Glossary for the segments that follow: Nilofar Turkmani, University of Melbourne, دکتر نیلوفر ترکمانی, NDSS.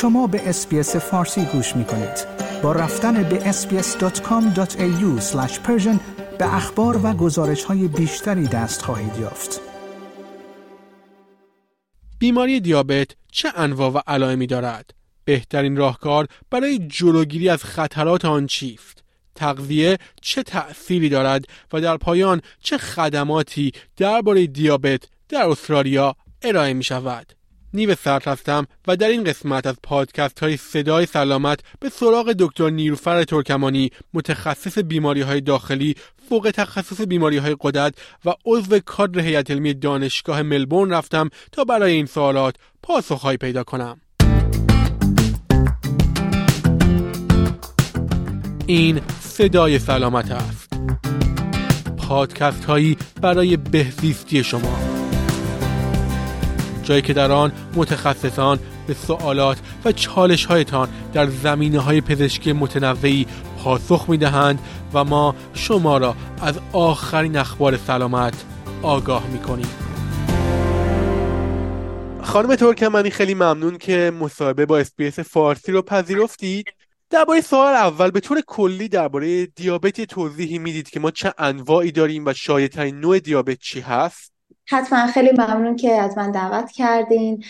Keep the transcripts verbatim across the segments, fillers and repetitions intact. شما به اس‌بی‌اس فارسی گوش می‌کنید. با رفتن به اس بی اس دات کام دات ای یو اسلش پرشن به اخبار و گزارش‌های بیشتری دست خواهید یافت. بیماری دیابت چه انواع و علائمی دارد؟ بهترین راهکار برای جلوگیری از خطرات آن چیست؟ تغذیه چه تأثیری دارد و در پایان چه خدماتی درباره دیابت در استرالیا ارائه می شود؟ نیو سرت هستم و در این قسمت از پادکست های صدای سلامت به سراغ دکتر نیلوفر ترکمانی، متخصص بیماری های داخلی، فوق تخصص بیماری های غدد و عضو کادر هیئت علمی دانشگاه ملبورن رفتم تا برای این سوالات پاسخهایی پیدا کنم. این صدای سلامت است. پادکست هایی برای بهزیستی شما، جایی که در آن متخصصان به سوالات و چالش‌هایتان در زمینه‌های پزشکی متنوعی پاسخ می‌دهند و ما شما را از آخرین اخبار سلامت آگاه می‌کنیم. خانم ترکمانی، خیلی ممنون که مصاحبه با اس‌بی‌اس فارسی رو پذیرفتید. درباره سوال اول، به طور کلی درباره دیابت توضیحی میدید که ما چه انواعی داریم و شایع‌ترین نوع دیابت چی هست؟ حتما، خیلی ممنون که از من دعوت کردین.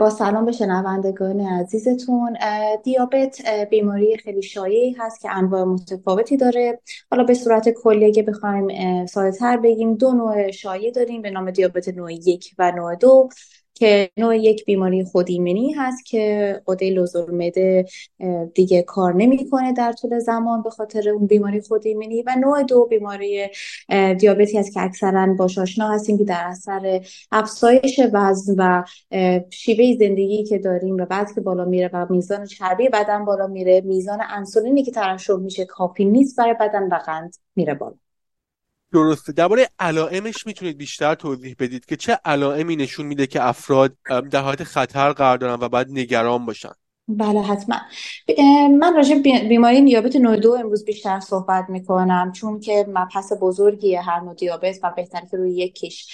با سلام به شنوندگان عزیزتون. دیابت بیماری خیلی شایعی هست که انواع متفاوتی داره. حالا به صورت کلی اگه بخوایم ساده‌تر بگیم، دو نوع شایع داریم به نام دیابت نوع یک و نوع دو، که نوع یک بیماری خودایمنی هست که غده لوزالمعده دیگه کار نمی‌کنه در طول زمان به خاطر اون بیماری خودایمنی، و نوع دو بیماری دیابتی هست که اکثراً باهاش آشنا هستیم که در اثر افزایش وزن و شیوه زندگی که داریم و بعد که بالا میره و میزان چربی بدن بالا میره، میزان انسولینی که ترشح میشه کافی نیست برای بدن و قند میره بالا. درسته. درباره علائمش میتونید بیشتر توضیح بدید که چه علائمی نشون میده که افراد در حالت خطر قرار دارن و باید نگران باشن؟ بله حتما. من راجع به بیماری دیابت نوع دو امروز بیشتر صحبت میکنم، چون که مبحث بزرگیه هر نوع دیابت و بهتر که روی یکیش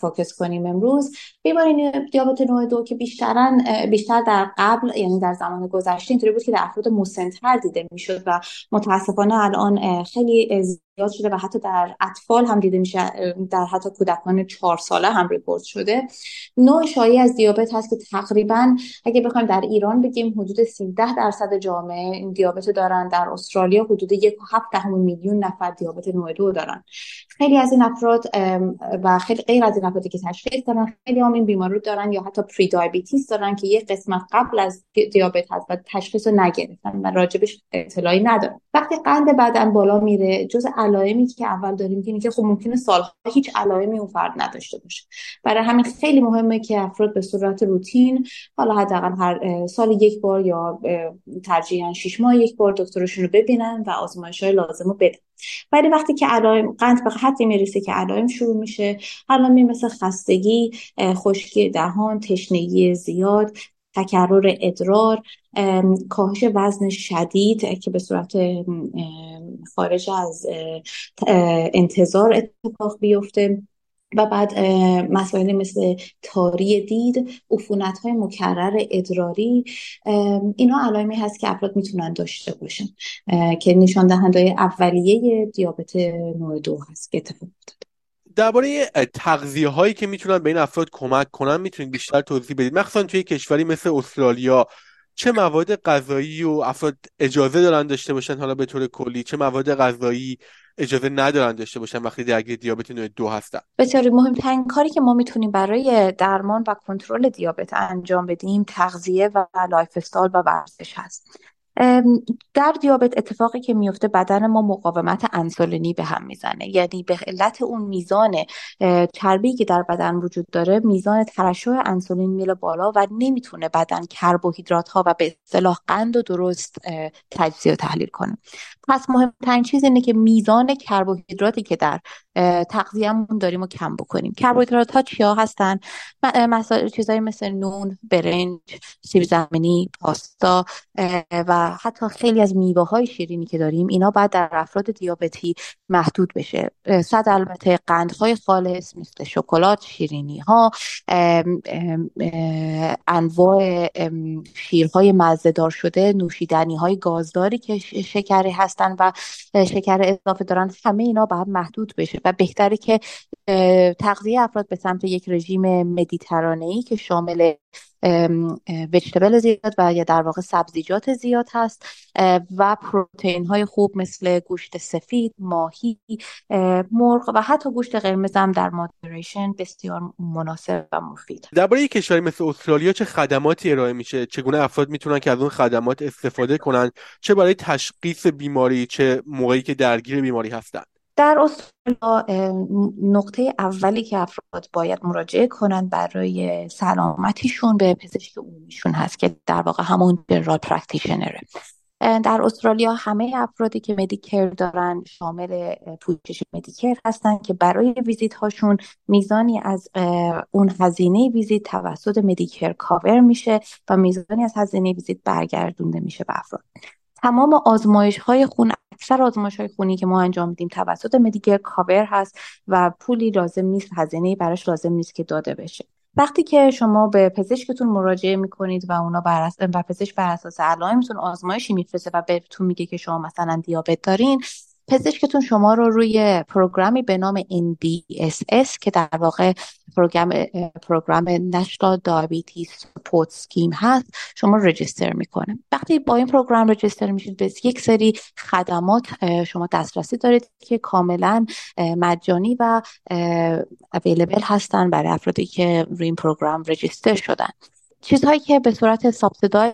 فوکس کنیم امروز. بیماری دیابت نوع دو که بیشتراً بیشتر در قبل، یعنی در زمان گذشته، اینطوری بود که در افراد مسن‌تر دیده میشد و متاسفانه الان خیلی زیاد شده و حتی در اطفال هم دیده میشه، در حتی کودکان چهار ساله هم ریپورت شده. نوع شایع از دیابت هست که تقریباً اگه بخوایم در ایران بگیم حدود سیزده درصد جامعه این دیابت دارن، در استرالیا حدود یک و هفت دهم میلیون نفر دیابت نوع دو دارن. خیلی از این افراد و خیلی غیر از این افرادی که تشخیص دارن، خیلی هم این بیماری رو دارن یا حتی پری دیابتیس دارن که یک قسمت قبل از دیابت هست و تشخیص رو نگرفتن و راجبش اطلاعی ندارن. وقتی قند بدن بالا میره، جز علائمی که اول داریم اینه که خب ممکنه سال‌ها هیچ علائمی اون فرد نداشته باشه. برای همین خیلی مهمه که افراد به صورت روتین، حالا حداقل هر سال یک بار یا ترجیحاً شش ماه یک بار دکترشون رو ببینن و آزمایش‌های لازم رو بدن. ولی وقتی که علائم قند به حدی میرسه که علائم شروع میشه، علائمی مثل خستگی، خشکی دهان، تشنگی زیاد، تکرر ادرار، کاهش وزن شدید که به صورت خارج از انتظار اتفاق بیفته، و بعد مسائل مثل تاری دید، عفونت‌های مکرر ادراری، اینا علائمی هست که افراد میتونن داشته باشن که نشان دهنده اولیه دیابت نوع دو هست که اتفاق افتاده. درباره تغذیه هایی که میتونن به این افراد کمک کنن میتونید بیشتر توضیح بدید؟ مخصوصا توی کشوری مثل استرالیا چه مواد غذایی و افراد اجازه دارن داشته باشن، حالا به طور کلی چه مواد غذایی اجازه ندارن داشته باشن وقتی درگیر دیابت نوع دو هستن؟ بسیار مهمترین کاری که ما میتونیم برای درمان و کنترل دیابت انجام بدیم تغذیه و لایف استایل و ورزش هست. در دیابت اتفاقی که میفته، بدن ما مقاومت انسولینی به هم میزنه، یعنی به علت اون میزان چربی که در بدن وجود داره، میزان ترشح انسولین میره بالا و نمیتونه بدن کربوهیدرات ها و به اصطلاح قند رو درست تجزیه و تحلیل کنه. پس مهمترین چیز اینه که میزان کربوهیدراتی که در تغذیه‌مون داریم رو کم بکنیم. کربوهیدرات ها چیا هستن؟ مثلا چیزایی مثل نون، برنج، سیب زمینی، پاستا و و حتی خیلی از میوه‌های شیرینی که داریم اینا باید در افراد دیابتی محدود بشه. صد البته قندهای خالص مثل شکلات، شیرینی‌ها، انواع شیرهای مزه‌دار شده، نوشیدنی‌های گازداری که شکری هستن و شکر اضافه دارن، همه اینا باید محدود بشه و بهتره که تغذیه افراد به سمت یک رژیم مدیترانه‌ای که شامل ویجیتابل زیاد و یا در واقع سبزیجات زیاد هست و پروتئین های خوب مثل گوشت سفید، ماهی، مرغ و حتی گوشت قرمز هم در مودریشن بسیار مناسب و مفید. درباره کشوری مثل استرالیا چه خدماتی ارائه میشه؟ چگونه افراد میتونن که از اون خدمات استفاده کنن؟ چه برای تشخیص بیماری، چه موقعی که درگیر بیماری هستن؟ در استرالیا نقطه اولی که افراد باید مراجعه کنند برای سلامتیشون به پزشک عمومیشون هست که در واقع همون جنرال پرکتیشنره. در استرالیا همه افرادی که مدیکر دارن شامل پوشش مدیکر هستن که برای ویزیت هاشون میزانی از اون هزینه ویزیت توسط مدیکر کاور میشه و میزانی از هزینه ویزیت برگردونده میشه به افراد. تمام آزمایش‌های خون، اکثر آزمایش‌های خونی که ما انجام میدیم توسط مدیکر کاور هست و پولی لازم نیست، هزینه‌ای براش لازم نیست که داده بشه. وقتی که شما به پزشکتون مراجعه میکنید و اونا بر اساس و پزشک بر اساس علائمتون آزمایشی میفرسته و بهتون میگه که شما مثلا دیابت دارین، پزشکتون شما رو روی پروگرامی به نام ان دی اس اس که در واقع پروگرام پروگرام National Diabetes Support Scheme هست شما رجیستر میکنه. وقتی با این پروگرام رجیستر میشید به یک سری خدمات شما دسترسی دارید که کاملا مجانی و available هستن برای افرادی که روی این پروگرام رجیستر شدن. چیزهایی که به صورت سابسیدایز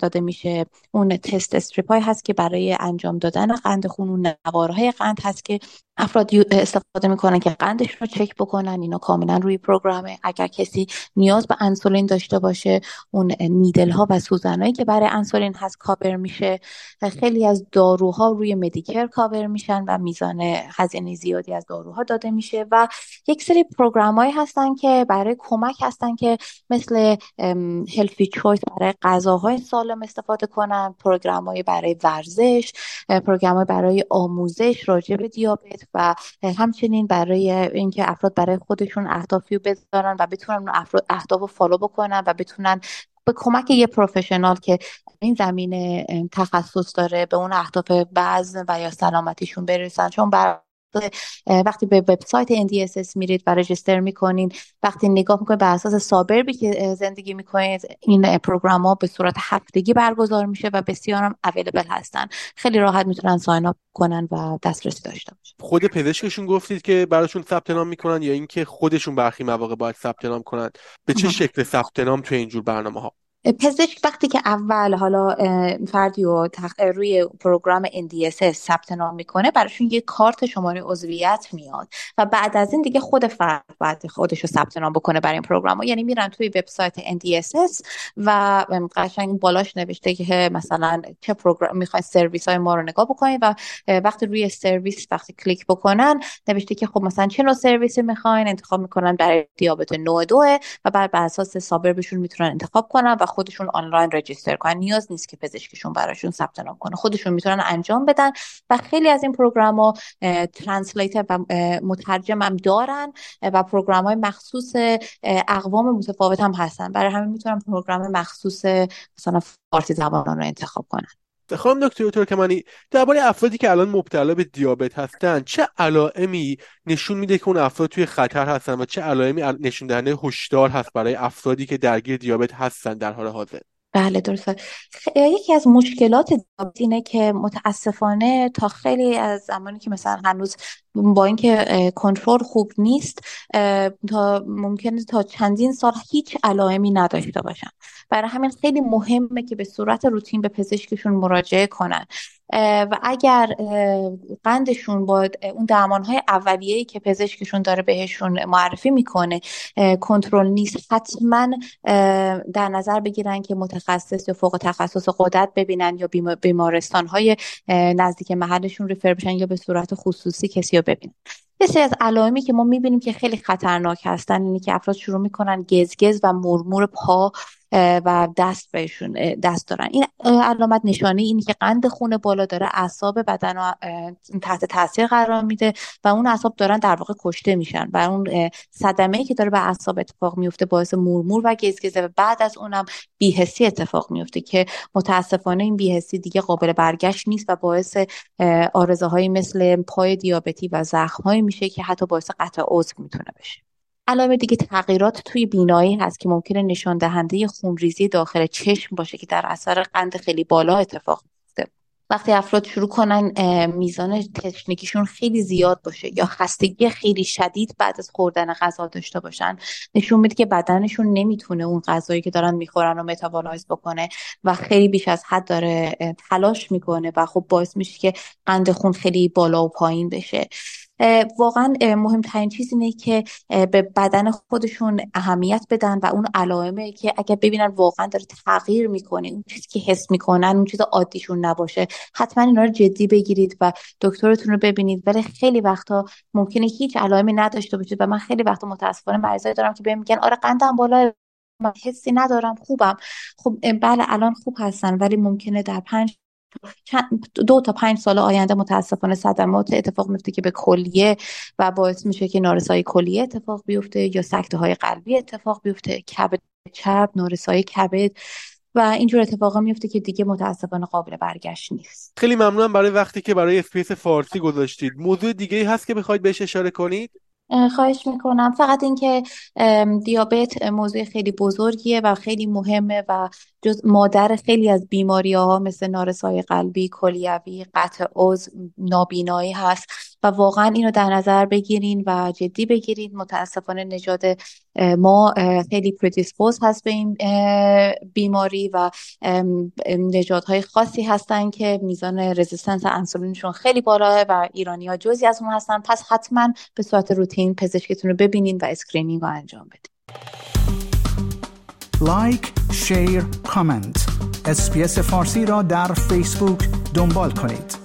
داده میشه اون تست استریپای هست که برای انجام دادن قند خون، اون نوارهای قند هست که افراد استفاده میکنن که قندش رو چک بکنن. اینا کاملا روی پروگرامه. اگر کسی نیاز به انسولین داشته باشه اون نیدل ها و سوزنایی که برای انسولین هست کاور میشه. خیلی از داروها روی مدیکر کاور میشن و میزان هزینه زیادی از داروها داده میشه و یک سری پروگرامایی هستن که برای کمک هستن که مثل هلفی چویس برای غذاهای سالم استفاده کنن، پروگرامایی برای ورزش، پروگرامایی برای آموزش راجع به دیابت و همچنین برای اینکه افراد برای خودشون اهدافی رو بذارن و بتونن اون افراد اهداف رو فالو بکنن و بتونن به کمک یه پروفشنال که این زمینه تخصص داره به اون اهداف وزن و یا سلامتیشون برسن. چون بر وقتی به وبسایت ان دی اس اس میرید و رجیستر میکنین، وقتی نگاه میکنید بر اساس سابربی که زندگی میکنید این پروگرام ها به صورت هفتگی برگزار میشه و بسیار هم اویلیبل هستن. خیلی راحت میتونن ساین اپ کنن و دسترسی داشته باشن. خود پزشکشون گفتید که براشون ثبت نام میکنن یا اینکه خودشون برخی مواقع باید ثبت نام کنن؟ به چه شکل ثبت نام تو اینجور برنامه ها؟ پزشک وقتی که اول حالا فردی رو تخ... روی پروگرام ان دی اس اس ثبت نام میکنه براشون یه کارت شماره عضویت میاد و بعد از این دیگه خود فرد باید خودش رو ثبت نام بکنه برای این پروگرام. یعنی میرن توی وبسایت ان دی اس اس و قشنگ بالاش نوشته که مثلا چه پروگرام میخواین، سرویس های ما رو نگاه بکنید و وقتی روی سرویس وقتی کلیک بکنن نوشته که خب مثلا چه نوع سرویسی میخواین، انتخاب میکنن برای دیابت نوع دو و بعد بر اساس سابربشون میتونن انتخاب کنن و خودشون آنلاین رجیستر کنن. نیاز نیست که پزشکشون براشون ثبت نام کنه، خودشون میتونن انجام بدن و خیلی از این پروگرام‌ها ترنسلیتر و مترجم هم دارن و پروگرام‌های مخصوص اقوام متفاوت هم هستن. برای همین میتونن پروگرام مخصوص مثلا فارسی زبانان رو انتخاب کنن. خانم دکتر ترکمانی، درباره افرادی که الان مبتلا به دیابت هستن چه علائمی نشون میده که اون افراد توی خطر هستن و چه علائمی نشون دهنده هشدار هست برای افرادی که درگیر دیابت هستن در حال حاضر؟ بله درسته. یکی از مشکلات دیابت اینه که متاسفانه تا خیلی از زمانی که مثلا هنوز با اینکه کنترل خوب نیست تا ممکنه تا چندین سال هیچ علائمی نداشته باشن. برای همین خیلی مهمه که به صورت روتین به پزشکشون مراجعه کنن و اگر قندشون با اون درمان‌های اولیه‌ای که پزشکشون داره بهشون معرفی میکنه کنترل نیست، حتما در نظر بگیرن که متخصص یا فوق تخصص غدد ببینن یا بیمارستان‌های نزدیک محلشون ریفر بشن یا به صورت خصوصی کسی رو ببینن. یه سری از علائمی که ما میبینیم که خیلی خطرناک هستن اینه که افراد شروع میکنن گزگز و مرمور پا و دست بهشون دست دارن. این علامت نشانه اینه که قند خون بالا داره اعصاب بدن تحت تاثیر قرار میده و اون اعصاب دارن در واقع کشته میشن و اون صدمه‌ای که داره به اعصاب اتفاق میفته باعث مورمور و گزگزه و بعد از اونم بی‌حسی اتفاق میفته که متاسفانه این بی‌حسی دیگه قابل برگشت نیست و باعث آرزه‌هایی مثل پای دیابتی و زخم‌هایی میشه که حتی باعث قطع عضو میتونه بشه. علامه دیگه تغییرات توی بینایی هست که ممکنه نشان دهنده خونریزی داخل چشم باشه که در اثر قند خیلی بالا اتفاق میفته. وقتی افراد شروع کنن میزان تشنگیشون خیلی زیاد باشه یا خستگی خیلی شدید بعد از خوردن غذا داشته باشن، نشون میده که بدنشون نمیتونه اون غذایی که دارن میخورن رو متابولایز بکنه و خیلی بیش از حد داره تلاش میکنه و خب باعث میشه که قند خون خیلی بالا و پایین بشه. واقعا مهمترین چیز اینه که به بدن خودشون اهمیت بدن و اون علائمه که اگر ببینن واقعا داره تغییر میکنه، اون چیزی که حس میکنن، اون چیز عادیشون نباشه، حتما اینا رو جدی بگیرید و دکترتون رو ببینید. ولی خیلی وقتا ممکنه هیچ علائمی نداشته باشید و من خیلی وقتا متاسفانه مریضایی دارم که بهم میگن آره قندم بالا، من حسی ندارم، خوبم. خب بله الان خوب هستن ولی ممکنه در پنج دو تا پنج سال آینده متاسفانه صدمات اتفاق میفته که به کلیه و باعث میشه که نارسایی کلیه اتفاق بیفته یا سکته‌های قلبی اتفاق بیفته، کبد چپ، نارسایی کبد و اینجور اتفاقا میفته که دیگه متاسفانه قابل برگشت نیست. خیلی ممنونم برای وقتی که برای اسپیس فارسی گذاشتید. موضوع دیگه‌ای هست که بخواید بهش اشاره کنید؟ خواهش میکنم. فقط این که دیابت موضوع خیلی بزرگیه و خیلی مهمه و جز مادر خیلی از بیماری‌ها مثل نارسایی قلبی، کلیوی، قطع عضو، نابینایی هست و واقعا اینو در نظر بگیرین و جدی بگیرید. متاسفانه نژاد ما خیلی پردیسپوز هست به این بیماری و نژادهای خاصی هستن که میزان رزیستنس انسولینشون خیلی بالاه و ایرانی‌ها جزئی از اون هستن. پس حتما به صورت روتین پزشکتون رو ببینین و اسکرینینگ رو انجام بدین. لایک، شیر، کامنت. اسپیس فارسی را در فیسبوک دنبال کنید.